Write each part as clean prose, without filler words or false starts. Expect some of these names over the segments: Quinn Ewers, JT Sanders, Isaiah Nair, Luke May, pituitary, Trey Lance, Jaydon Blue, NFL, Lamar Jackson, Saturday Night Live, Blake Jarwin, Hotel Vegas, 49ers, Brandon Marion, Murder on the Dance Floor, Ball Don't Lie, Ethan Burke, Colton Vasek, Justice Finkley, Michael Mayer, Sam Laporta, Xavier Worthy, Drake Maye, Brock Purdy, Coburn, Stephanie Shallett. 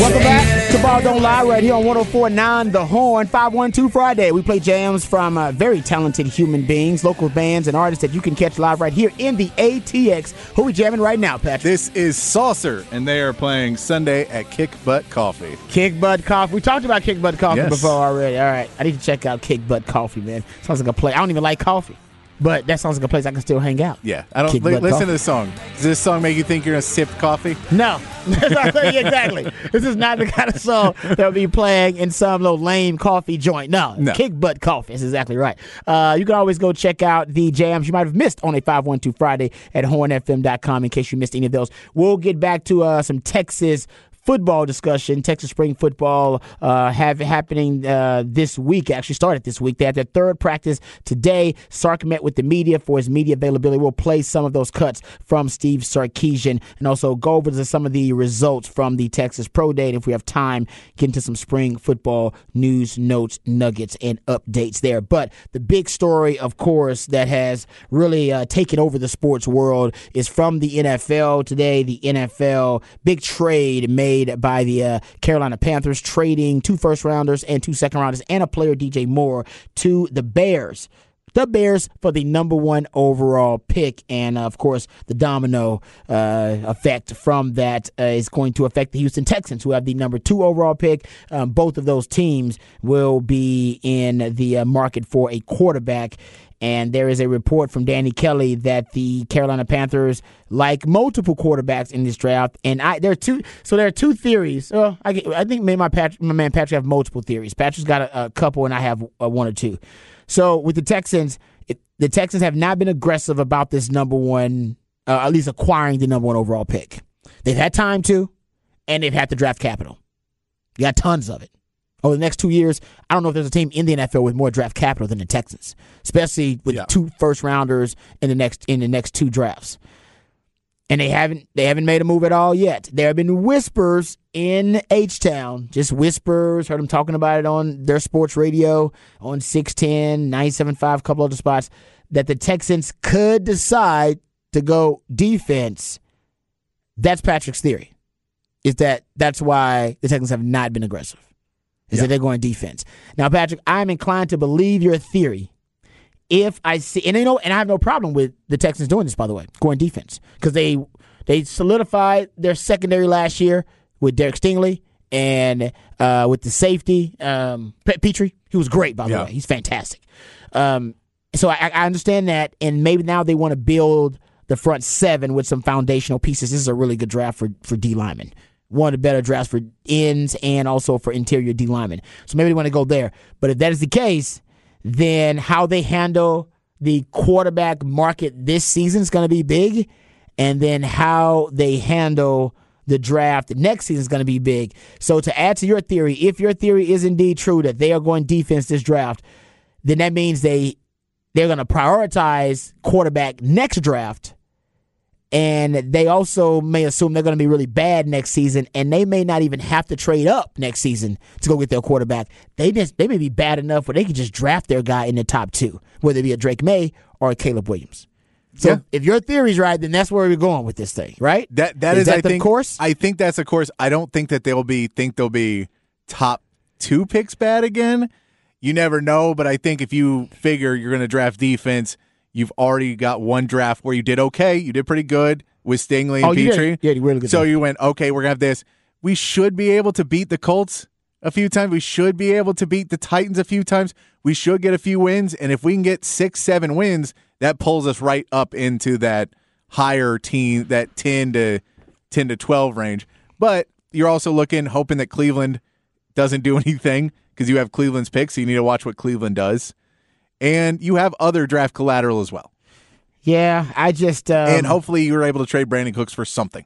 Welcome back to Ball Don't Lie right here on 104.9 The Horn, 512 Friday. We play jams from very talented human beings, local bands, and artists that you can catch live right here in the ATX. Who are we jamming right now, Patrick? This is Saucer, and they are playing Sunday at Kick Butt Coffee. Kick Butt Coffee. We talked about Kick Butt Coffee before already. All right. I need to check out Kick Butt Coffee, man. Sounds like a place. I don't even like coffee, but that sounds like a place I can still hang out. Yeah. I don't listen to this song. Does this song make you think you're going to sip coffee? No. Exactly. This is not the kind of song that'll be playing in some little lame coffee joint. No. Kick Butt Coffee. That's exactly right. You can always go check out the jams you might have missed on a 512 Friday at HornFM.com in case you missed any of those. We'll get back to some Texas football discussion. Texas spring football happening this week. Actually started this week. They had their third practice today. Sark met with the media for his media availability. We'll play some of those cuts from Steve Sarkisian and also go over to some of the results from the Texas Pro Day. And if we have time, get into some spring football news, notes, nuggets, and updates there. But the big story, of course, that has really taken over the sports world is from the NFL today. The NFL big trade made by the Carolina Panthers, trading 2 first-rounders and 2 second-rounders and a player, DJ Moore, to the Bears. The Bears for the number 1 overall pick. And, of course, the domino effect from that is going to affect the Houston Texans, who have the number 2 overall pick. Both of those teams will be in the market for a quarterback. And there is a report from Danny Kelly that the Carolina Panthers like multiple quarterbacks in this draft. And there are two theories. Well, I think my man Patrick have multiple theories. Patrick's got a couple, and I have one or two. So with the Texans, the Texans have not been aggressive about this number 1, at least acquiring the number 1 overall pick. They've had time to, and they've had to draft capital. They got tons of it. Over the next 2 years, I don't know if there's a team in the NFL with more draft capital than the Texans, especially with 2 first-rounders in the next 2 drafts. And they haven't made a move at all yet. There have been whispers in H-Town, just whispers. Heard them talking about it on their sports radio on 610, 97.5, a couple other spots, that the Texans could decide to go defense. That's Patrick's theory, is that's why the Texans have not been aggressive. Is that they're going defense. Now, Patrick, I'm inclined to believe your theory. If I see, and I have no problem with the Texans doing this, by the way, going defense, because they solidified their secondary last year with Derek Stingley and with the safety Petrie. He was great, by the way. He's fantastic. So I understand that, and maybe now they want to build the front 7 with some foundational pieces. This is a really good draft for D linemen. One of the better drafts for ends and also for interior D linemen. So maybe they want to go there. But if that is the case, then how they handle the quarterback market this season is going to be big. And then how they handle the draft next season is going to be big. So to add to your theory, if your theory is indeed true that they are going defense this draft, then that means they're going to prioritize quarterback next draft. And they also may assume they're going to be really bad next season, and they may not even have to trade up next season to go get their quarterback. They may be bad enough where they can just draft their guy in the top 2, whether it be a Drake Maye or a Caleb Williams. So if your theory's right, then that's where we're going with this thing, right? I think, course? I think that's a course. I don't think that they'll be top 2 picks bad again. You never know, but I think if you figure you're going to draft defense, you've already got one draft where you did okay. You did pretty good with Stingley and Petrie. Yeah, you really good. So you went, okay, we're going to have this. We should be able to beat the Colts a few times. We should be able to beat the Titans a few times. We should get a few wins. And if we can get 6-7 wins, that pulls us right up into that higher team, that 10 to 12 range. But you're also looking, hoping that Cleveland doesn't do anything because you have Cleveland's pick, so you need to watch what Cleveland does. And you have other draft collateral as well. Yeah, I just... and hopefully you were able to trade Brandon Cooks for something.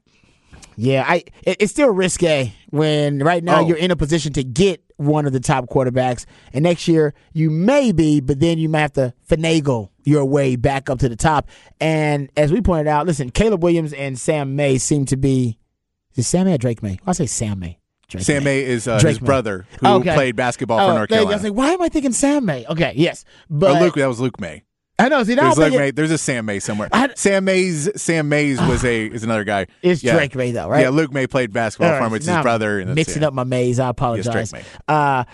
Yeah, it's still risque when right now you're in a position to get one of the top quarterbacks, and next year you may be, but then you might have to finagle your way back up to the top. And as we pointed out, listen, Caleb Williams and Sam May seem to be... Is Sam May or Drake Maye? I say Sam May. Sam May is his brother who played basketball for North Carolina. I was like, why am I thinking Sam May? Okay, yes. But Luke, that was Luke May. I know. See, now there's a Sam May somewhere. Sam Mays is another guy. It's Drake Maye though, right? Yeah, Luke May played basketball for him, which is his brother. And mixing up my Mays, I apologize. Yes, Drake Maye.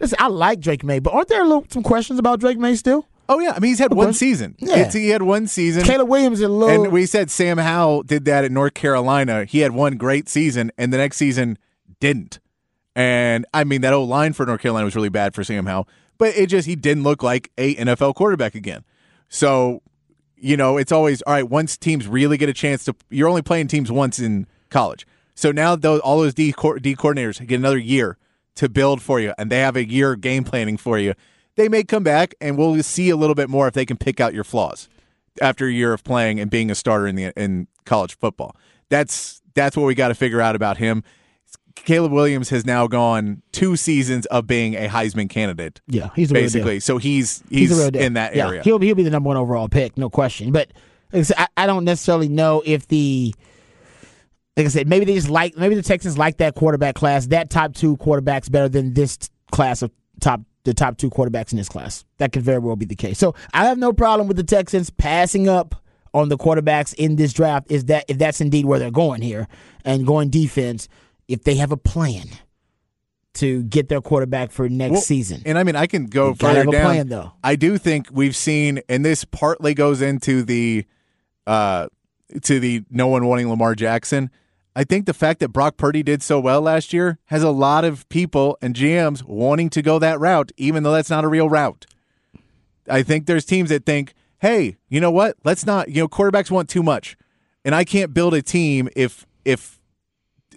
But I like Drake Maye, but aren't there some questions about Drake Maye still? Oh, yeah. I mean, he's had one season. Yeah. He had one season. Caleb Williams and Lou. And we said Sam Howell did that at North Carolina. He had one great season, and the next season didn't. And, I mean, that old line for North Carolina was really bad for Sam Howell. But he didn't look like a NFL quarterback again. So, you know, it's always, all right, once teams really get a chance to – you're only playing teams once in college. So now all those D coordinators get another year to build for you, and they have a year of game planning for you. They may come back, and we'll see a little bit more if they can pick out your flaws after a year of playing and being a starter in college football. That's what we got to figure out about him. Caleb Williams has now gone 2 seasons of being a Heisman candidate. Yeah, he's a real basically deal. So he's in that area. He'll be the number 1 overall pick, no question. But like I don't necessarily know if like I said, maybe the Texans like that quarterback class, that top 2 quarterbacks better than this class of the top 2 quarterbacks in this class. That could very well be the case. So I have no problem with the Texans passing up on the quarterbacks in this draft if that's indeed where they're going here and going defense, if they have a plan to get their quarterback for next season. And I mean, I can go further down. Plan, though. I do think we've seen, and this partly goes into the no one wanting Lamar Jackson. I think the fact that Brock Purdy did so well last year has a lot of people and GMs wanting to go that route, even though that's not a real route. I think there's teams that think, hey, you know what? Let's not, quarterbacks want too much. And I can't build a team if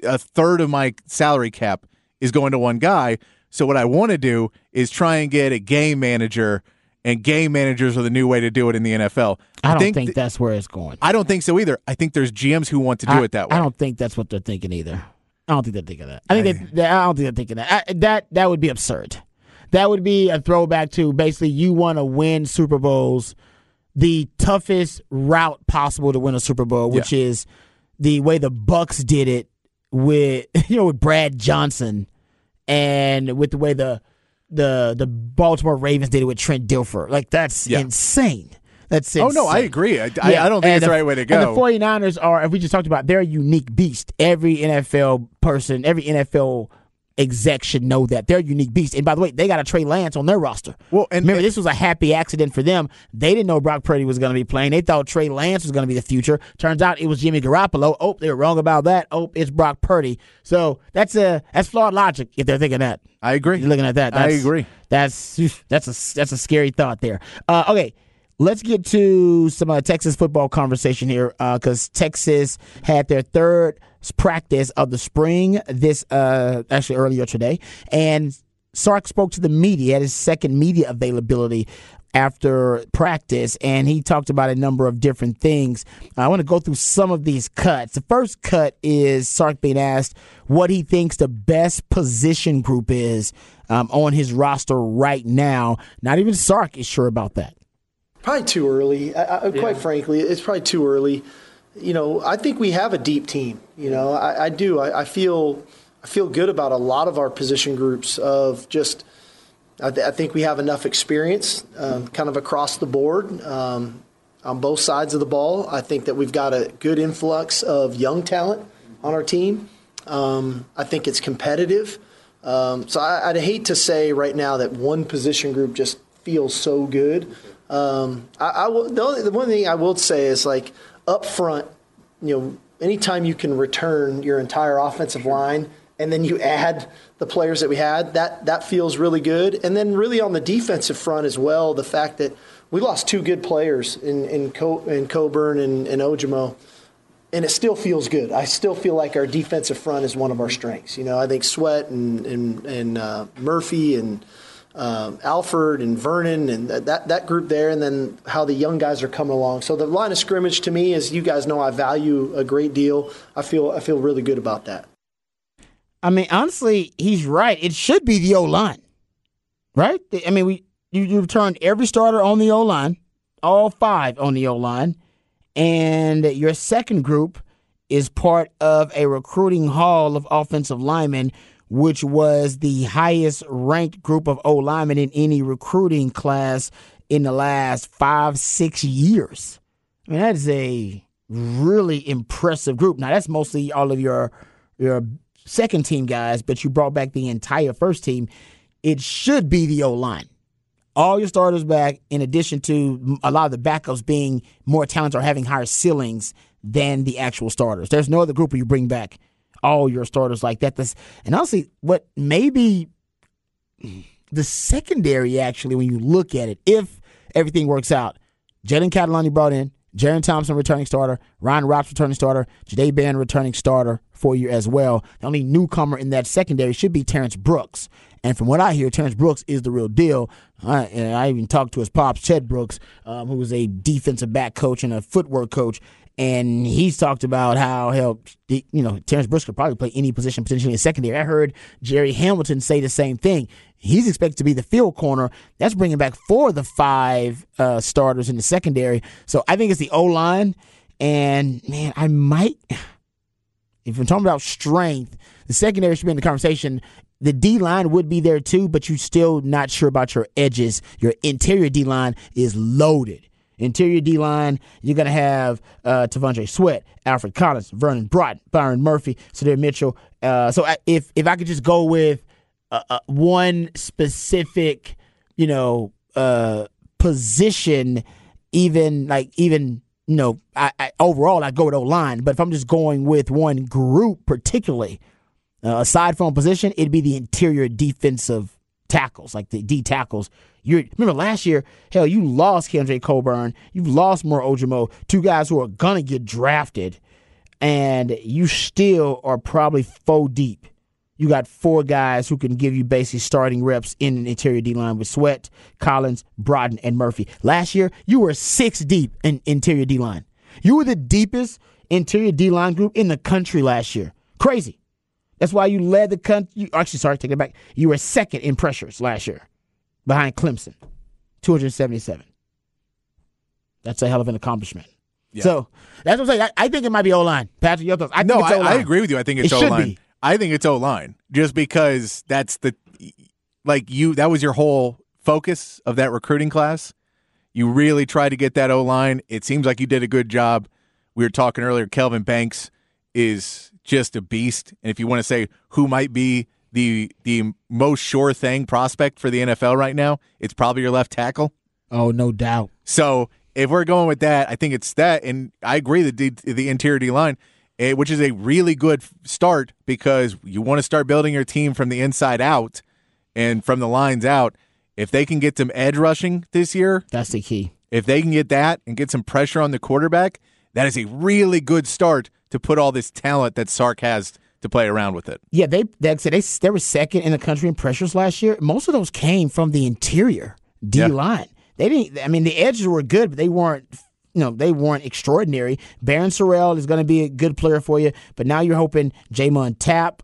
a third of my salary cap is going to one guy. So what I want to do is try and get a game manager, and game managers are the new way to do it in the NFL. I don't think that's where it's going. I don't think so either. I think there's GMs who want to do it that way. I don't think that's what they're thinking either. I don't think they're thinking that. I don't think they're thinking that. That would be absurd. That would be a throwback to basically you want to win Super Bowls the toughest route possible to win a Super Bowl, which is the way the Bucs did it with Brad Johnson and with the way the Baltimore Ravens did it with Trent Dilfer. Like, that's insane. That's insane. Oh, no, I agree. I don't think it's the right way to go. And the 49ers are, as we just talked about, they're a unique beast. Every NFL person, every NFL exec should know that. They're a unique beast. And by the way, they got a Trey Lance on their roster. Well, and remember, this was a happy accident for them. They didn't know Brock Purdy was going to be playing. They thought Trey Lance was going to be the future. Turns out it was Jimmy Garoppolo. Oh, they were wrong about that. Oh, it's Brock Purdy. So that's flawed logic if they're thinking that. I agree. You're looking at that. I agree. That's a scary thought there. Okay, let's get to some Texas football conversation here because Texas had their third practice of the spring earlier today, and Sark spoke to the media at his second media availability after practice, and he talked about a number of different things. I want to go through some of these cuts. The first cut is Sark being asked what he thinks the best position group is on his roster right now. Not even Sark is sure about that. Probably too early. Quite frankly, it's probably too early. I think we have a deep team. I do. I feel good about a lot of our position groups of just – I think we have enough experience kind of across the board on both sides of the ball. I think that we've got a good influx of young talent on our team. I think it's competitive. So I'd hate to say right now that one position group just feels so good. The one thing I will say is, like, up front, anytime you can return your entire offensive line and then you add the players that we had, that feels really good. And then really on the defensive front as well, the fact that we lost two good players in Coburn and Ojomo, and it still feels good. I still feel like our defensive front is one of our strengths. You know, I think Sweat and Murphy and Alfred and Vernon and that group there, and then how the young guys are coming along. So the line of scrimmage to me, as you guys know, I value a great deal. I feel really good about that. I mean, honestly, he's right. It should be the O-line, right? I mean, you returned every starter on the O-line, all five on the O-line, and your second group is part of a recruiting hall of offensive linemen, which was the highest-ranked group of O-linemen in any recruiting class in the last 5-6 years. I mean, that is a really impressive group. Now, that's mostly all of your second-team guys, but you brought back the entire first team. It should be the O-line. All your starters back, in addition to a lot of the backups being more talented or having higher ceilings than the actual starters. There's no other group where you bring back all your starters like that. And honestly, what maybe the secondary, actually, when you look at it, if everything works out, Jaden Catalani brought in, Jaron Thompson returning starter, Ryan Rops returning starter, Jadae Barron returning starter for you as well. The only newcomer in that secondary should be Terrence Brooks. And from what I hear, Terrence Brooks is the real deal. I even talked to his pops, Chet Brooks, who was a defensive back coach and a footwork coach. And he's talked about how, hell, Terrence Brooks could probably play any position potentially in secondary. I heard Jerry Hamilton say the same thing. He's expected to be the field corner. That's bringing back four of the five starters in the secondary. So I think it's the O-line. And, man, if we're talking about strength, the secondary should be in the conversation. The D-line would be there too, but you're still not sure about your edges. Your interior D-line is loaded. Interior D-line, you're going to have Tavondre Sweat, Alfred Collins, Vernon Broughton, Byron Murphy, Sudere Mitchell. So if I could just go with one specific, position, overall I'd go with O-line. But if I'm just going with one group particularly, aside from position, it'd be the interior defensive tackles, like the D tackles. Remember last year, hell, you lost Keandre Coburn. You've lost Murray Ojomo, two guys who are going to get drafted, and you still are probably four deep. You got four guys who can give you basically starting reps in an interior D-line with Sweat, Collins, Broughton, and Murphy. Last year, you were six deep in interior D-line. You were the deepest interior D-line group in the country last year. Crazy. That's why you led the country. Actually, sorry, take it back. You were second in pressures last year behind Clemson, 277. That's a hell of an accomplishment. Yeah. So that's what I'm saying. I think it might be O-line. Patrick, your thoughts? No, it's O-line. I agree with you. I think it's O-line. Should be. I think it's O-line just because that's that was your whole focus of that recruiting class. You really tried to get that O-line. It seems like you did a good job. We were talking earlier, Kelvin Banks is just a beast, and if you want to say who might be the most sure thing prospect for the NFL right now, it's probably your left tackle. Oh, no doubt. So if we're going with that, I think it's that, and I agree that the interior D-line, which is a really good start because you want to start building your team from the inside out and from the lines out. If they can get some edge rushing this year, that's the key. If they can get that and get some pressure on the quarterback, that is a really good start to put all this talent that Sark has to play around with it. Yeah, they were second in the country in pressures last year. Most of those came from the interior D-line. Yeah. The edges were good, but they weren't extraordinary. Baron Sorrell is going to be a good player for you, but now you're hoping Jamon Tapp,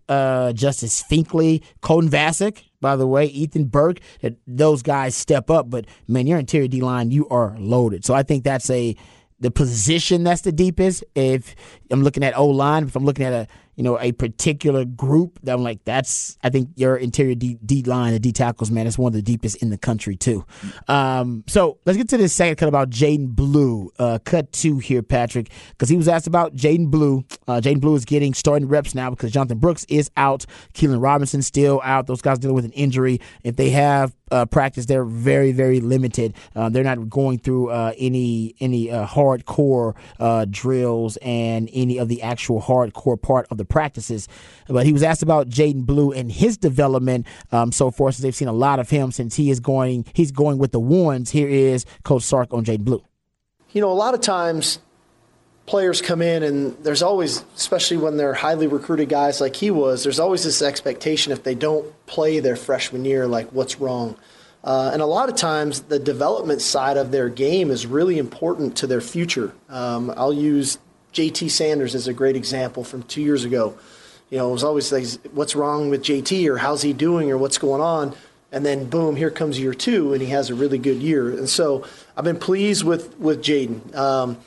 Justice Finkley, Colton Vasek, by the way, Ethan Burke, that those guys step up. But, man, your interior D-line, you are loaded. So I think that's the position that's the deepest. If I'm looking at O-line, if I'm looking at a particular group, I'm like, I think your interior D-line, the D tackles, man, it's one of the deepest in the country too. So let's get to this second cut about Jaydon Blue. Cut two here, Patrick, because he was asked about Jaydon Blue. Jaydon Blue is getting starting reps now because Jonathan Brooks is out. Keilan Robinson still out. Those guys dealing with an injury. If they have practice, they're very, very limited. They're not going through any hardcore drills and any of the actual hardcore part of the practices. But he was asked about Jaydon Blue and his development so far, since they've seen a lot of him since he's going with the ones. Here is Coach Sark on Jaydon Blue. You know, a lot of times players come in and there's always, especially when they're highly recruited guys like he was, there's always this expectation if they don't play their freshman year, like what's wrong? And a lot of times the development side of their game is really important to their future. I'll use JT Sanders as a great example from 2 years ago. You know, it was always like, what's wrong with JT, or how's he doing, or what's going on? And then, boom, here comes year two, and he has a really good year. And so I've been pleased with Jaydon.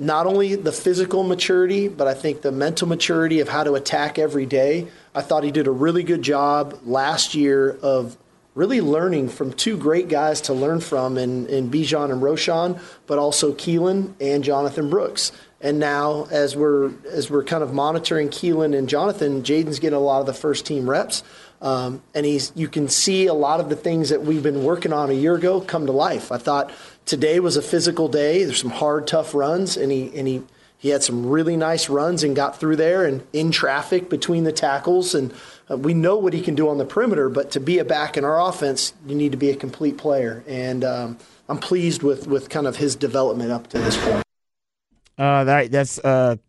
Not only the physical maturity, but I think the mental maturity of how to attack every day. I thought he did a really good job last year of really learning from two great guys to learn from in Bijan and Roschon, but also Keilan and Jonathan Brooks. And now as we're kind of monitoring Keilan and Jonathan, Jaydon's getting a lot of the first team reps. And you can see a lot of the things that we've been working on a year ago come to life. I thought today was a physical day. There's some hard, tough runs, and he had some really nice runs and got through there and in traffic between the tackles. And we know what he can do on the perimeter, but to be a back in our offense, you need to be a complete player. And I'm pleased with kind of his development up to this point. That's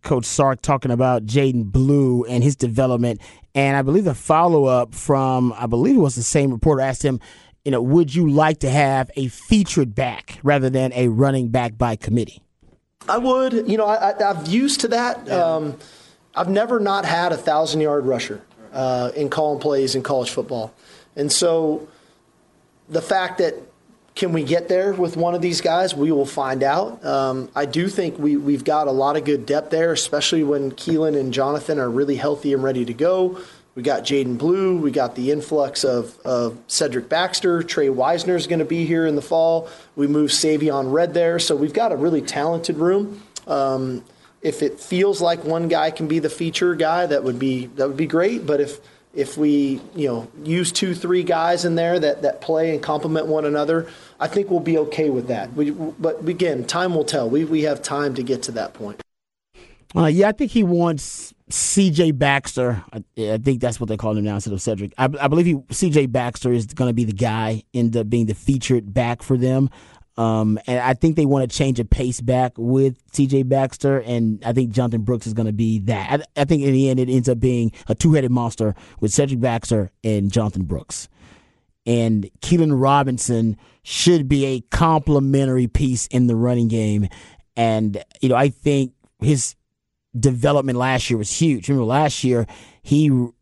Coach Sark talking about Jaydon Blue and his development. And I believe the follow-up from, I believe it was the same reporter, asked him, you know, would you like to have a featured back rather than a running back by committee? I would. You know, I've used to that. Yeah. I've never not had a 1,000-yard rusher in calling plays in college football. And so the fact that, can we get there with one of these guys? We will find out. I do think we've got a lot of good depth there, especially when Keilan and Jonathan are really healthy and ready to go. We got Jaydon Blue. We got the influx of Cedric Baxter. Trey Wisner is going to be here in the fall. We moved Savion Red there. So we've got a really talented room. If it feels like one guy can be the feature guy, that would be great. But if we, you know, use 2-3 guys in there that play and complement one another, I think we'll be okay with that. But again, time will tell. We have time to get to that point. I think he wants C.J. Baxter. I think that's what they call him now instead of Cedric. I believe C.J. Baxter is going to be the guy, end up being the featured back for them. And I think they want to change a pace back with C.J. Baxter, and I think Jonathan Brooks is going to be that. I think in the end it ends up being a two-headed monster with Cedric Baxter and Jonathan Brooks. And Keilan Robinson should be a complementary piece in the running game. And, you know, I think his development last year was huge. Remember last year, 2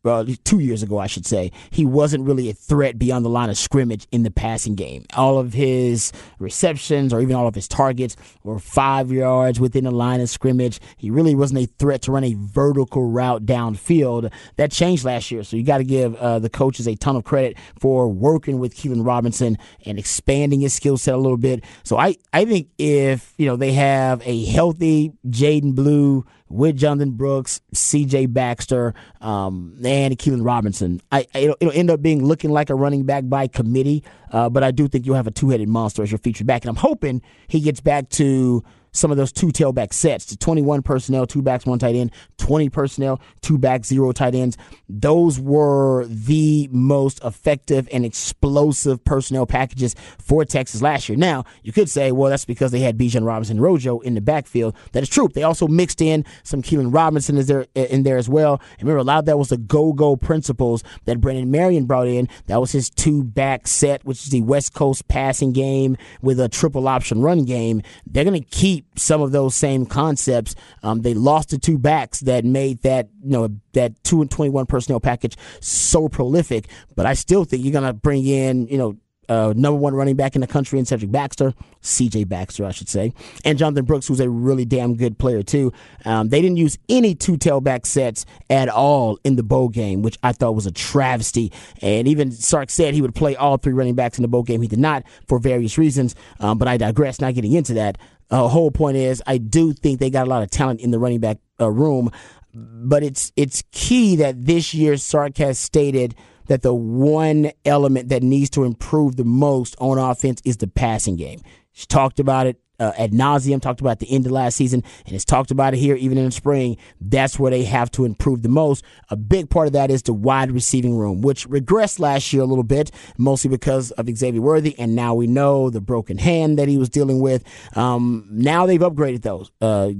years ago, I should say, he wasn't really a threat beyond the line of scrimmage in the passing game. All of his receptions, or even all of his targets, were 5 yards within the line of scrimmage. He really wasn't a threat to run a vertical route downfield. That changed last year, so you got to give the coaches a ton of credit for working with Keilan Robinson and expanding his skill set a little bit. So I think if, you know, they have a healthy Jaydon Blue with Jonathan Brooks, C.J. Baxter, and Keilan Robinson, it'll end up being looking like a running back by committee, but I do think you'll have a two-headed monster as your featured back. And I'm hoping he gets back to some of those two tailback sets, to 21 personnel, two backs, one tight end, 20 personnel, two backs, zero tight ends. Those were the most effective and explosive personnel packages for Texas last year. Now, you could say, well, that's because they had Bijan Robinson and Rojo in the backfield. That is true. They also mixed in some Keilan Robinson in there as well. And remember, a lot of that was the go-go principles that Brandon Marion brought in. That was his two-back set, which is the West Coast passing game with a triple option run game. They're going to keep some of those same concepts. They lost the two backs that made that, you know, that 2 and 21 personnel package so prolific. But I still think you're gonna bring in, you know, number one running back in the country in Cedric Baxter, C.J. Baxter, I should say, and Jonathan Brooks, who's a really damn good player too. They didn't use any two tailback sets at all in the bowl game, which I thought was a travesty. And even Sark said he would play all three running backs in the bowl game. He did not, for various reasons. But I digress. Not getting into that. Whole point is, I do think they got a lot of talent in the running back room, but it's key that this year Sark has stated that the one element that needs to improve the most on offense is the passing game. She talked about it ad nauseum, talked about at the end of last season, and it's talked about it here even in the spring. That's where they have to improve the most. A big part of that is the wide receiving room, which regressed last year a little bit, mostly because of Xavier Worthy, and now we know the broken hand that he was dealing with. Now they've upgraded those.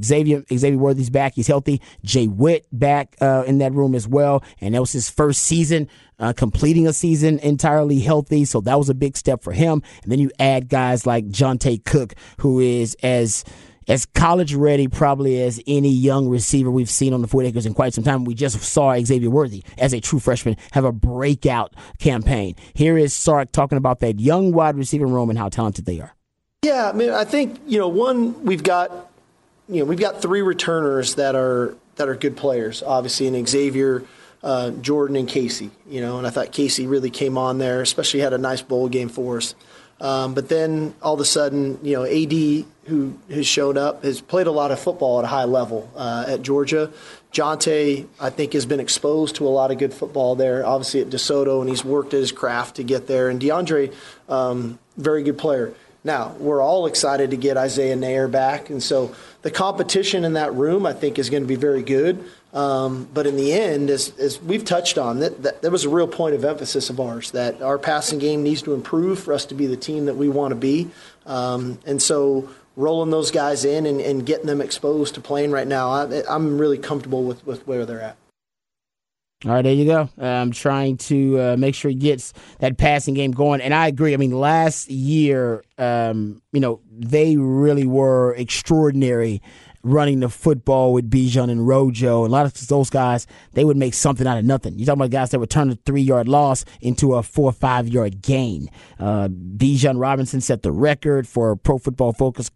Xavier Worthy's back. He's healthy. Jay Witt back in that room as well, and that was his first season. Completing a season entirely healthy, so that was a big step for him. And then you add guys like Jonte Cook, who is as college-ready probably as any young receiver we've seen on the 40 Acres in quite some time. We just saw Xavier Worthy, as a true freshman, have a breakout campaign. Here is Sark talking about that young wide receiver room and how talented they are. Yeah, I mean, I think, one, we've got three returners that are good players, obviously, and Xavier, Jordan, and Casey, and I thought Casey really came on there, especially had a nice bowl game for us. But then all of a sudden, AD, who has shown up, has played a lot of football at a high level at Georgia. Jonte, I think, has been exposed to a lot of good football there, obviously at DeSoto, and he's worked at his craft to get there. And DeAndre, very good player. Now, we're all excited to get Isaiah Nair back, and so the competition in that room, I think, is going to be very good. But in the end, as we've touched on, that was a real point of emphasis of ours, that our passing game needs to improve for us to be the team that we want to be. And so rolling those guys in and getting them exposed to playing right now, I'm really comfortable with where they're at. All right, there you go. I'm trying to make sure he gets that passing game going. And I agree. I mean, last year, they really were extraordinary running the football with Bijan and Rojo. A lot of those guys, they would make something out of nothing. You're talking about guys that would turn a 3-yard loss into a 4 or 5-yard gain. Bijan Robinson set the record for Pro Football Focus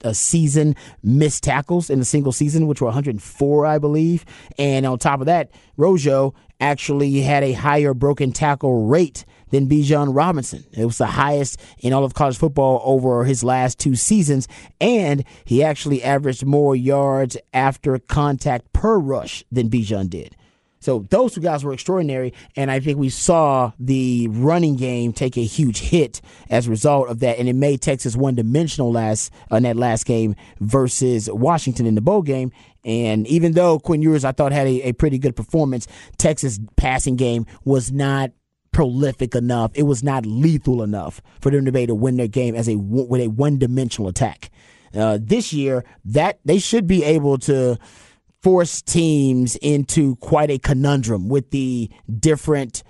a season missed tackles in a single season, which were 104, I believe. And on top of that, Rojo actually had a higher broken tackle rate than Bijan Robinson. It was the highest in all of college football over his last two seasons, and he actually averaged more yards after contact per rush than Bijan did. So those two guys were extraordinary, and I think we saw the running game take a huge hit as a result of that, and it made Texas one-dimensional in that last game versus Washington in the bowl game. And even though Quinn Ewers, I thought, had a pretty good performance, Texas' passing game was not prolific enough. It was not lethal enough for them to be able to win their game with a one-dimensional attack. This year, that they should be able to force teams into quite a conundrum with the different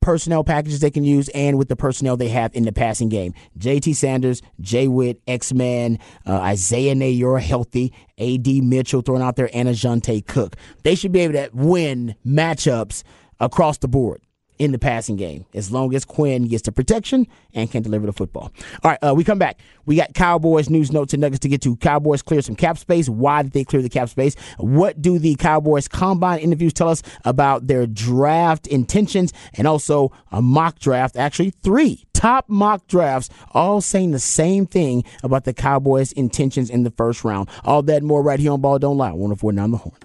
personnel packages they can use and with the personnel they have in the passing game. JT Sanders, Jay Witt, X-Man, Isaiah Nayor healthy, A.D. Mitchell thrown out there, and Jonte Cook. They should be able to win matchups across the board in the passing game, as long as Quinn gets the protection and can deliver the football. All right, we come back. We got Cowboys news, notes, and nuggets to get to. Cowboys clear some cap space. Why did they clear the cap space? What do the Cowboys combine interviews tell us about their draft intentions? And also a mock draft, actually three top mock drafts, all saying the same thing about the Cowboys' intentions in the first round. All that and more right here on Ball Don't Lie, 104.9 The Horn.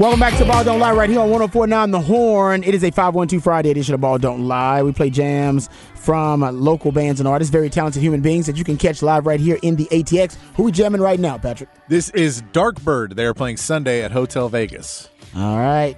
Welcome back to Ball Don't Lie right here on 104.9 The Horn. It is a 512 Friday edition of Ball Don't Lie. We play jams from local bands and artists, very talented human beings that you can catch live right here in the ATX. Who are we jamming right now, Patrick? This is Darkbird. They are playing Sunday at Hotel Vegas. All right.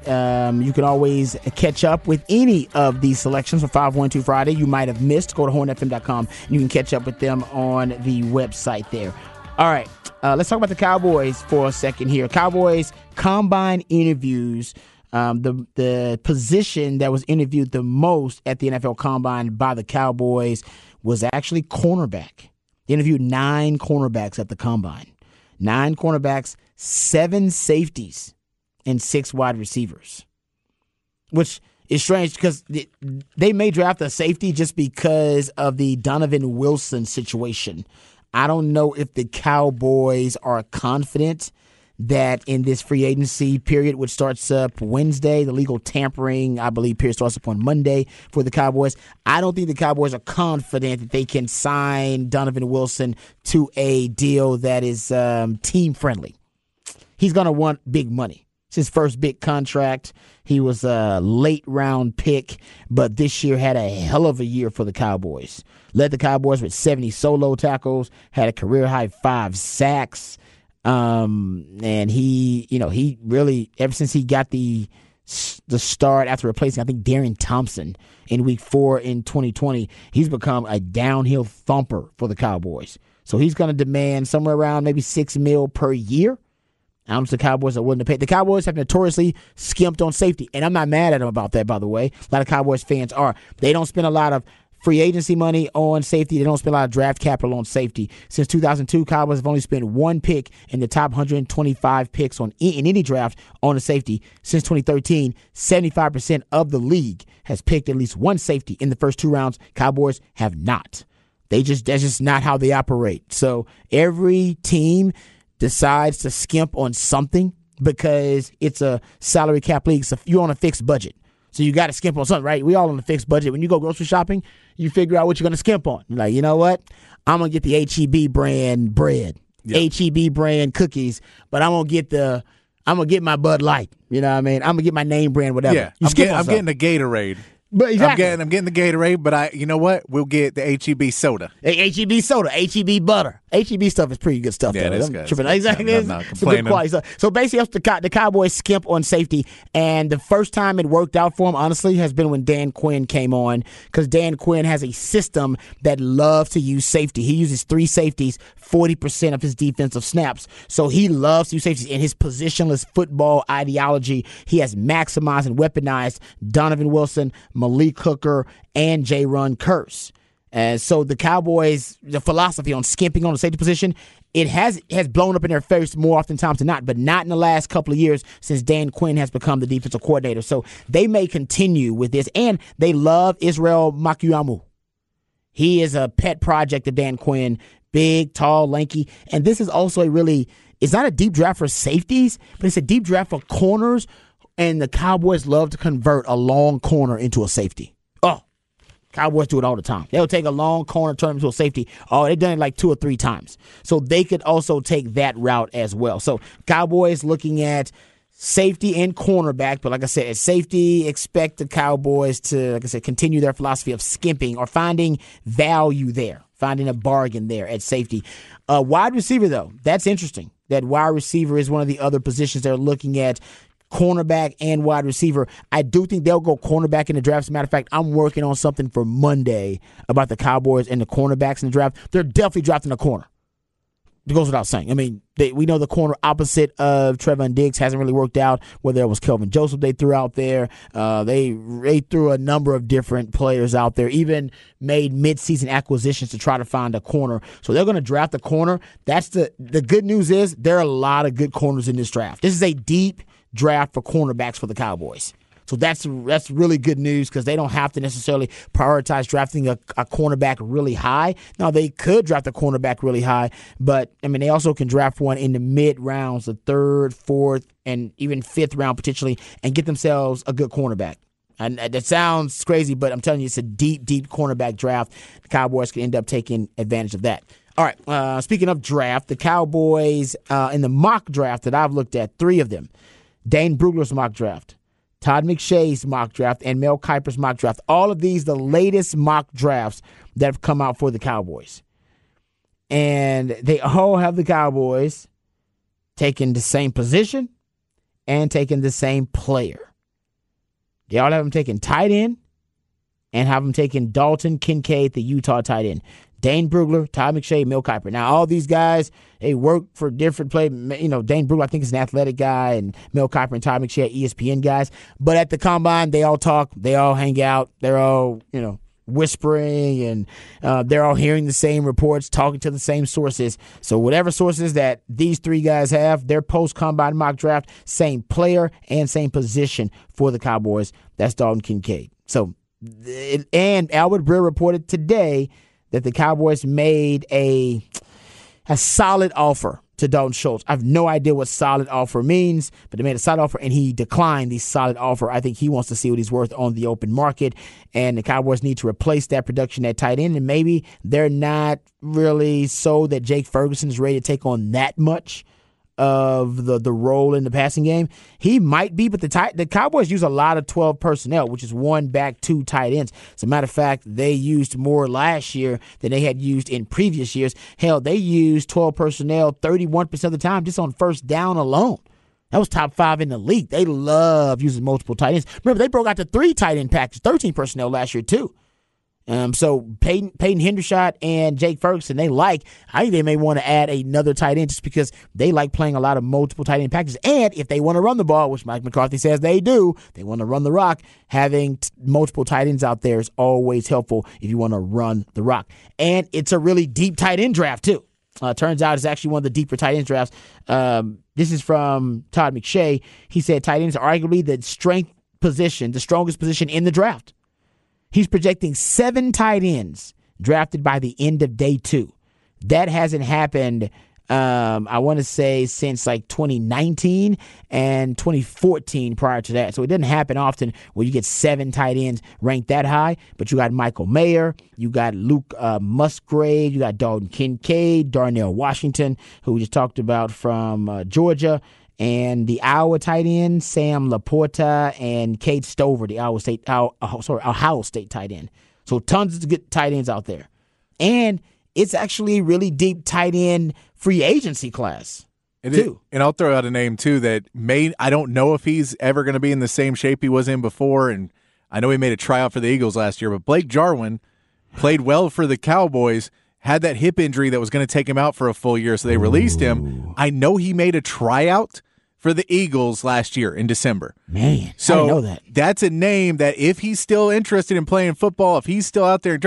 You can always catch up with any of these selections for 512 Friday you might have missed. Go to HornFM.com and you can catch up with them on the website there. All right. Let's talk about the Cowboys for a second here. Cowboys combine interviews, the position that was interviewed the most at the NFL Combine by the Cowboys was actually cornerback. They interviewed 9 cornerbacks at the Combine. 9 cornerbacks, 7 safeties, and 6 wide receivers, which is strange because they may draft a safety just because of the Donovan Wilson situation. I don't know if the Cowboys are confident that in this free agency period, which starts up Wednesday, the legal tampering, I believe, period starts up on Monday for the Cowboys. I don't think the Cowboys are confident that they can sign Donovan Wilson to a deal that is team-friendly. He's going to want big money. It's his first big contract. He was a late-round pick, but this year had a hell of a year for the Cowboys. Led the Cowboys with 70 solo tackles, had a career-high 5 sacks, and he, you know, he really, ever since he got the start after replacing, I think, Darren Thompson in week 4 in 2020, he's become a downhill thumper for the Cowboys. So he's going to demand somewhere around maybe $6 million per year. I'm the Cowboys are willing to pay. The Cowboys have notoriously skimped on safety, and I'm not mad at them about that, by the way. A lot of Cowboys fans are. They don't spend a lot of free agency money on safety. They don't spend a lot of draft capital on safety. Since 2002, Cowboys have only spent one pick in the top 125 picks in any draft on a safety. Since 2013, 75% of the league has picked at least one safety in the first 2 rounds. Cowboys have not. That's just not how they operate. So every team decides to skimp on something because it's a salary cap league. So you're on a fixed budget. So you got to skimp on something, right? We all on a fixed budget. When you go grocery shopping, you figure out what you're going to skimp on. You're like, you know what? I'm going to get the H-E-B brand bread, yep. H-E-B brand cookies, but I'm going to get my Bud Light. You know what I mean? I'm going to get my name brand, whatever. Yeah, I'm getting the Gatorade. But exactly. I'm getting the Gatorade, but you know what? We'll get the H-E-B soda. H-E-B soda, H-E-B butter. H-E-B stuff is pretty good stuff. Yeah, that's good. Exactly. I'm not complaining. It's good quality stuff. So basically, the Cowboys skimp on safety, and the first time it worked out for them, honestly, has been when Dan Quinn came on, because Dan Quinn has a system that loves to use safety. He uses 3 safeties 40% of his defensive snaps, so he loves to use safeties. In his positionless football ideology, he has maximized and weaponized Donovan Wilson, Malik Hooker, and Jaron Curse. And so the Cowboys, the philosophy on skimping on the safety position, it has blown up in their face more oftentimes than not, but not in the last couple of years since Dan Quinn has become the defensive coordinator. So they may continue with this, and they love Israel Makiamu. He is a pet project of Dan Quinn, big, tall, lanky, and this is also it's not a deep draft for safeties, but it's a deep draft for corners. And the Cowboys love to convert a long corner into a safety. Oh, Cowboys do it all the time. They'll take a long corner, turn into a safety. Oh, they've done it like 2 or 3 times. So they could also take that route as well. So Cowboys looking at safety and cornerback. But like I said, at safety, expect the Cowboys to, like I said, continue their philosophy of skimping or finding value there, finding a bargain there at safety. Wide receiver, though, that's interesting. That wide receiver is one of the other positions they're looking at. Cornerback and wide receiver. I do think they'll go cornerback in the draft. As a matter of fact, I'm working on something for Monday about the Cowboys and the cornerbacks in the draft. They're definitely drafting a corner. It goes without saying. I mean, we know the corner opposite of Trevon Diggs hasn't really worked out, whether it was Kelvin Joseph they threw out there. They threw a number of different players out there, even made midseason acquisitions to try to find a corner. So they're going to draft a corner. That's the good news is there are a lot of good corners in this draft. This is a deep draft for cornerbacks for the Cowboys. So that's really good news because they don't have to necessarily prioritize drafting a cornerback really high. Now, they could draft a cornerback really high, but, I mean, they also can draft one in the mid-rounds, the 3rd, 4th, and even 5th round potentially, and get themselves a good cornerback. And that sounds crazy, but I'm telling you, it's a deep, deep cornerback draft. The Cowboys could end up taking advantage of that. All right, speaking of draft, the Cowboys in the mock draft that I've looked at, 3 of them, Dane Brugler's mock draft, Todd McShay's mock draft, and Mel Kiper's mock draft. All of these, the latest mock drafts that have come out for the Cowboys. And they all have the Cowboys taking the same position and taking the same player. They all have them taking tight end and have them taking Dalton Kincaid, the Utah tight end. Dane Brugler, Todd McShay, Mel Kiper. Now, all these guys, they work for different play. You know, Dane Brugler, I think, is an athletic guy, and Mel Kiper and Todd McShay are ESPN guys. But at the Combine, they all talk. They all hang out. They're all, you know, whispering, and they're all hearing the same reports, talking to the same sources. So whatever sources that these 3 guys have, their post-Combine mock draft, same player and same position for the Cowboys. That's Dalton Kincaid. So, and Albert Breer reported today that the Cowboys made a a solid offer to Dalton Schultz. I have no idea what solid offer means, but they made a solid offer, and he declined the solid offer. I think he wants to see what he's worth on the open market, and the Cowboys need to replace that production at tight end, and maybe they're not really sold that Jake Ferguson's ready to take on that much of the role in the passing game. He might be, but the Cowboys use a lot of 12 personnel, which is one back, two tight ends. As a matter of fact, they used more last year than they had used in previous years. Hell, they used 12 personnel 31% of the time just on first down alone. That was top five in the league. They love using multiple tight ends. Remember, they broke out to three tight end packages, 13 personnel last year too. So Peyton Hendershot and Jake Ferguson, I think they may want to add another tight end just because they like playing a lot of multiple tight end packages. And if they want to run the ball, which Mike McCarthy says they do, they want to run the rock, having multiple tight ends out there is always helpful if you want to run the rock. And it's a really deep tight end draft, too. Turns out it's actually one of the deeper tight end drafts. This is from Todd McShay. He said tight ends are arguably the strongest position in the draft. He's projecting 7 tight ends drafted by the end of day 2. That hasn't happened, I want to say, since like 2019 and 2014 prior to that. So it doesn't happen often where you get 7 tight ends ranked that high. But you got Michael Mayer, you got Luke Musgrave, you got Dalton Kincaid, Darnell Washington, who we just talked about from Georgia. And the Iowa tight end, Sam Laporta, and Cade Stover, the Ohio State tight end. So tons of good tight ends out there. And it's actually a really deep tight end free agency class, too. And I'll throw out a name, too, that I don't know if he's ever going to be in the same shape he was in before. And I know he made a tryout for the Eagles last year, but Blake Jarwin played well for the Cowboys, had that hip injury that was going to take him out for a full year, so they released him. I know he made a tryout for the Eagles last year in December. Man, so I didn't know that. That's a name that if he's still interested in playing football, if he's still out there,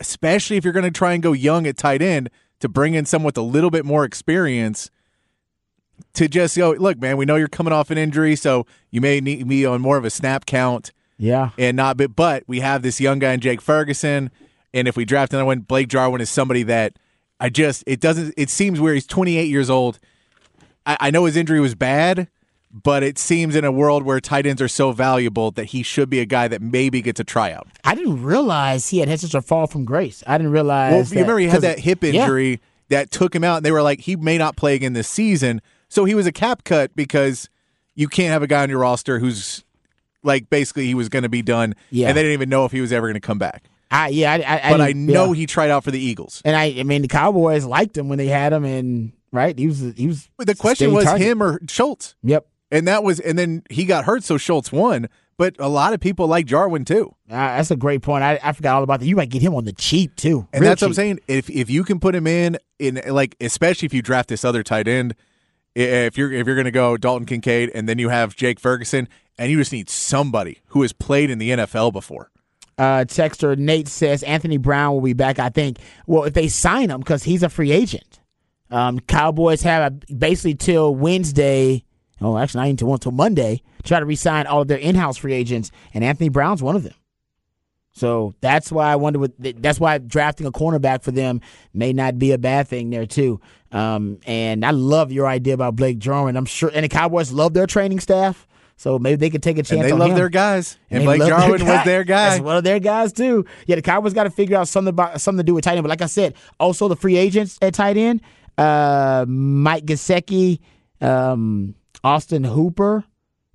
especially if you're going to try and go young at tight end to bring in someone with a little bit more experience to just go, look, man, we know you're coming off an injury, so you may need me on more of a snap count. Yeah. And not, but we have this young guy in Jake Ferguson, and if we draft another one, Blake Jarwin is somebody that it seems where he's 28 years old. I know his injury was bad, but it seems in a world where tight ends are so valuable that he should be a guy that maybe gets a tryout. I didn't realize he had such a fall from grace. I didn't realize. Well, you remember he had that hip injury that took him out, and they were like, he may not play again this season. So he was a cap cut because you can't have a guy on your roster who's like basically he was going to be done, and they didn't even know if he was ever going to come back. But I know he tried out for the Eagles, and I mean the Cowboys liked him when they had him and. Right, he was. The question was him or Schultz. Yep, and then he got hurt, so Schultz won. But a lot of people like Jarwin too. That's a great point. I forgot all about that. You might get him on the cheap too, and that's cheap. What I'm saying. If you can put him in like, especially if you draft this other tight end, if you're going to go Dalton Kincaid, and then you have Jake Ferguson, and you just need somebody who has played in the NFL before. Texter Nate says Anthony Brown will be back. I think. Well, if they sign him, because he's a free agent. Cowboys have basically till Wednesday. Oh, actually, not even until Monday. Try to re-sign all of their in-house free agents, and Anthony Brown's one of them. So that's why I wonder. That's why drafting a cornerback for them may not be a bad thing there too. And I love your idea about Blake Jarwin. I'm sure, and the Cowboys love their training staff. So maybe they could take a chance on him. And they love their guys. And Blake Jarwin was their guy. That's one of their guys, too. Yeah, the Cowboys got to figure out something to do with tight end. But like I said, also the free agents at tight end, Mike Gesicki, Austin Hooper,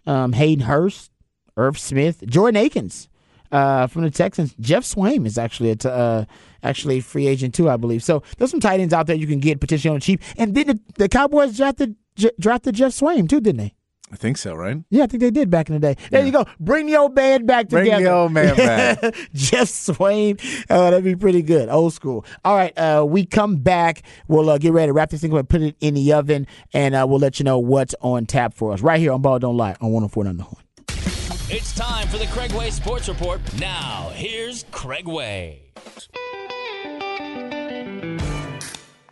Hayden Hurst, Irv Smith, Jordan Akins from the Texans. Jeff Swaim is actually a free agent, too, I believe. So there's some tight ends out there you can get potentially on cheap. And then the Cowboys drafted Jeff Swaim, too, didn't they? I think so, right? Yeah, I think they did back in the day. There you go. Bring the old man back together. Bring the old man back. Jeff Swaim. That'd be pretty good. Old school. All right, we come back. We'll get ready to wrap this thing up, put it in the oven, and we'll let you know what's on tap for us right here on Ball Don't Lie on 104.9 The Horn. It's time for the Craigway Sports Report. Now, here's Craigway.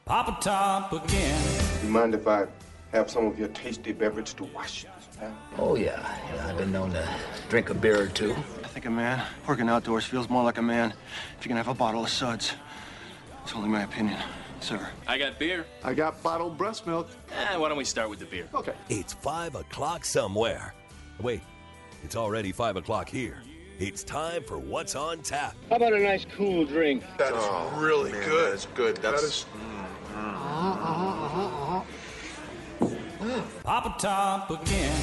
Papa Top again. You mind if I have some of your tasty beverage to wash this down? Oh, yeah. I've been known to drink a beer or two. I think a man working outdoors feels more like a man if you can have a bottle of suds. It's only my opinion. sir? I got beer. I got bottled breast milk. Why don't we start with the beer? Okay. It's 5 o'clock somewhere. Wait, it's already 5 o'clock here. It's time for What's on Tap. How about a nice cool drink? That is really good. That's good. That is... Pop a top again.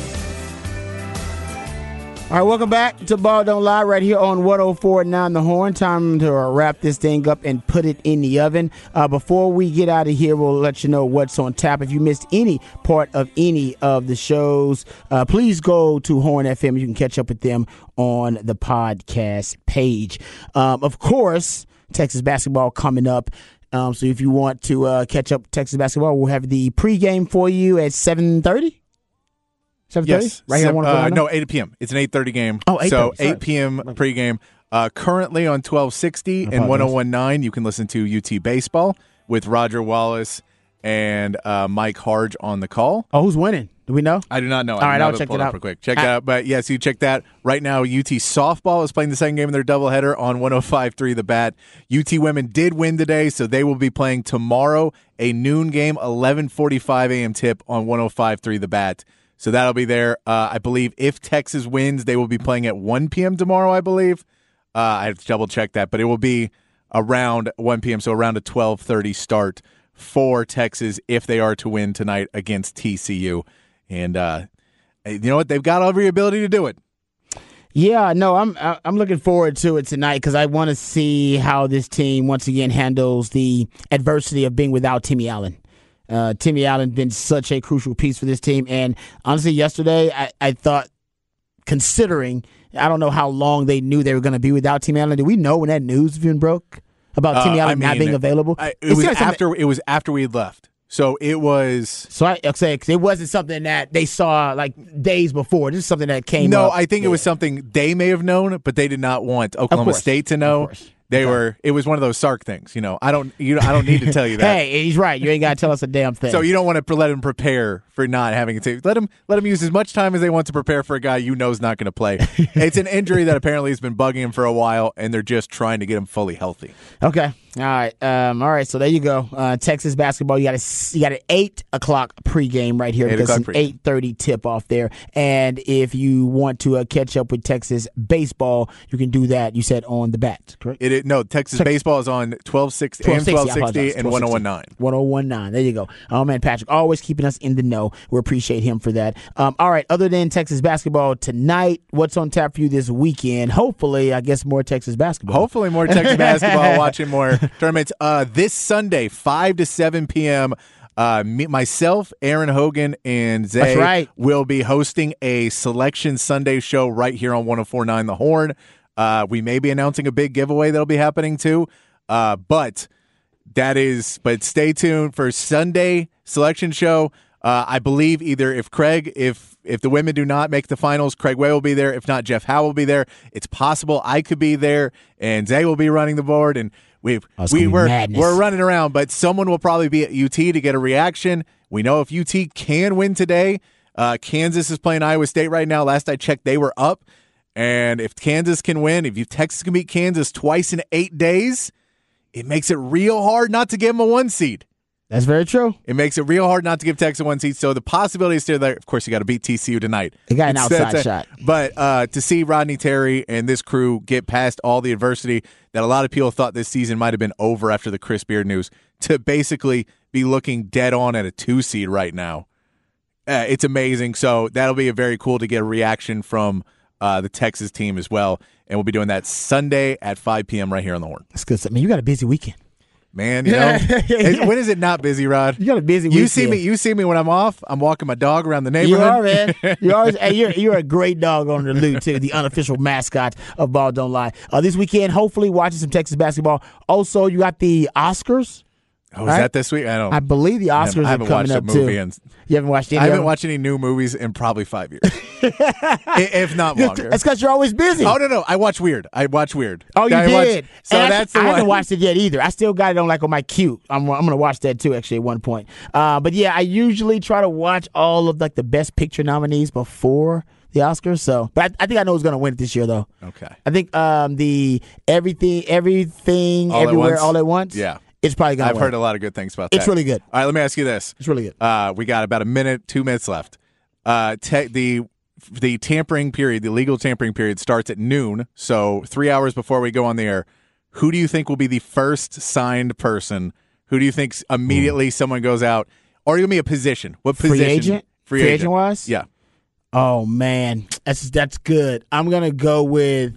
All right, welcome back to Ball Don't Lie right here on 104.9 The Horn. Time to wrap this thing up and put it in the oven. Before we get out of here, we'll let you know what's on tap. If you missed any part of any of the shows, please go to Horn FM. You can catch up with them on the podcast page. Of course, Texas basketball coming up. So if you want to catch up Texas basketball, we'll have the pregame for you at 7:30. 7:30? Yes. Right here on 104.9? No, 8 p.m. It's an 8:30 game. Oh, 8:30. So 8 p.m. pregame. Currently on 1260 and 101.9, you can listen to UT Baseball with Roger Wallace and Mike Harge on the call. Oh, who's winning? Do we know? I do not know. All right, I'll check it out real quick. Check it out. But, yes, you check that. Right now, UT softball is playing the second game of their doubleheader on 105.3 The Bat. UT women did win today, so they will be playing tomorrow, a noon game, 11:45 a.m. tip on 105.3 The Bat. So that'll be there. I believe if Texas wins, they will be playing at 1 p.m. tomorrow, I believe. I have to double-check that, but it will be around 1 p.m., so around a 12:30 start for Texas if they are to win tonight against TCU. And you know what? They've got every ability to do it. Yeah, no, I'm looking forward to it tonight because I want to see how this team once again handles the adversity of being without Timmy Allen. Timmy Allen's been such a crucial piece for this team. And honestly, yesterday I thought, considering, I don't know how long they knew they were going to be without Timmy Allen. Did we know when that news even broke about Timmy Allen not being available? It was after we had left. So it was. So I'll say it wasn't something that they saw like days before. This is something that came up. No, I think it was something they may have known, but they did not want Oklahoma State to know. It was one of those Sark things. I don't need to tell you that. Hey, he's right. You ain't got to tell us a damn thing. So you don't want to let him prepare for not having a team. Let him use as much time as they want to prepare for a guy you know is not going to play. It's an injury that apparently has been bugging him for a while, and they're just trying to get him fully healthy. Okay. All right. So there you go. Texas basketball. You got an 8 o'clock pregame right here. There's an 8:30 tip off there. And if you want to catch up with Texas baseball, you can do that. You said on the bat, correct? Texas baseball is on 1260 and 1260 and 101.9. 101.9. There you go. Oh man, Patrick, always keeping us in the know. We appreciate him for that. All right. Other than Texas basketball tonight, what's on tap for you this weekend? Hopefully, I guess more Texas basketball. Hopefully, more Texas basketball. Watching more tournaments this Sunday, 5 to 7 p.m. Myself, Aaron Hogan, and Zay will be hosting a Selection Sunday show right here on 104.9 The Horn. We may be announcing a big giveaway that'll be happening too. But stay tuned for Sunday Selection show. I believe either if the women do not make the finals, Craig Way will be there. If not, Jeff Howell will be there. It's possible I could be there, and Zay will be running the board, and we're running around, but someone will probably be at UT to get a reaction. We know if UT can win today, Kansas is playing Iowa State right now. Last I checked, they were up. And if Kansas can win, if Texas can beat Kansas twice in 8 days, it makes it real hard not to give them a one seed. That's very true. It makes it real hard not to give Texas one seed. So the possibility is still there. Of course, you got to beat TCU tonight. You got an outside shot. But to see Rodney Terry and this crew get past all the adversity that a lot of people thought this season might have been over after the Chris Beard news, to basically be looking dead on at a 2 seed right now, it's amazing. So that'll be very cool to get a reaction from the Texas team as well. And we'll be doing that Sunday at 5 p.m. right here on The Horn. That's good. I mean, you got a busy weekend. Man, when is it not busy, Rod? You got a busy weekend. You see me when I'm off. I'm walking my dog around the neighborhood. You are, man. You're a great dog on the loot, too, the unofficial mascot of Ball Don't Lie. This weekend, hopefully, watching some Texas basketball. Also, you got the Oscars. Oh, is that this week? I believe the Oscars are coming up, too. You haven't watched any? I haven't watched any new movies in probably 5 years, if not longer. That's because you're always busy. Oh, no. I watch Weird. Oh, you did? So that's the one. I haven't watched it yet either. I still got it on my queue. I'm going to watch that, too, actually, at one point. But, yeah, I usually try to watch all of, the Best Picture nominees before the Oscars. So, but I think I know who's going to win it this year, though. Okay. I think the Everywhere, All at Once. Yeah. it's probably going to win. I've heard a lot of good things about that. It's really good. All right, let me ask you this. It's really good. We got about 2 minutes left. The tampering period, the legal tampering period, starts at noon, so 3 hours before we go on the air. Who do you think will be the first signed person? Who do you think immediately someone goes out? Or give me a position. What position? Free agent? Free agent wise? Yeah. Oh, man. That's good. I'm going to go with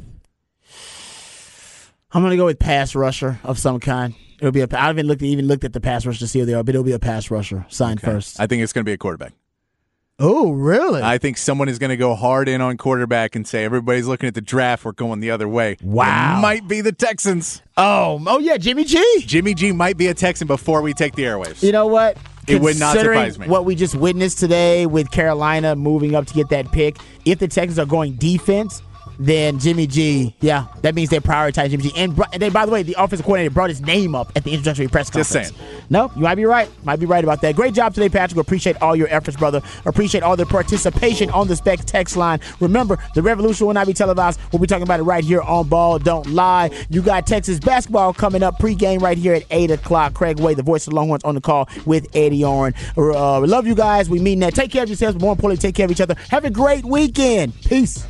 pass rusher of some kind. It'll be I haven't even looked at the pass rusher to see who they are, but it'll be a pass rusher signed first. I think it's going to be a quarterback. Oh, really? I think someone is going to go hard in on quarterback and say, everybody's looking at the draft. We're going the other way. Wow. It might be the Texans. Oh yeah, Jimmy G. Jimmy G might be a Texan before we take the airwaves. You know what? It would not surprise me. What we just witnessed today with Carolina moving up to get that pick, if the Texans are going defense, then Jimmy G, yeah, that means they prioritize Jimmy G. And then, by the way, the offensive coordinator brought his name up at the introductory press conference. Just saying. No, you might be right. Might be right about that. Great job today, Patrick. Appreciate all your efforts, brother. Appreciate all the participation on the Specs text line. Remember, the revolution will not be televised. We'll be talking about it right here on Ball Don't Lie. You got Texas basketball coming up pregame right here at 8 o'clock. Craig Way, the voice of the Longhorns, on the call with Eddie Oren. We love you guys. We mean that. Take care of yourselves, but more importantly, take care of each other. Have a great weekend. Peace.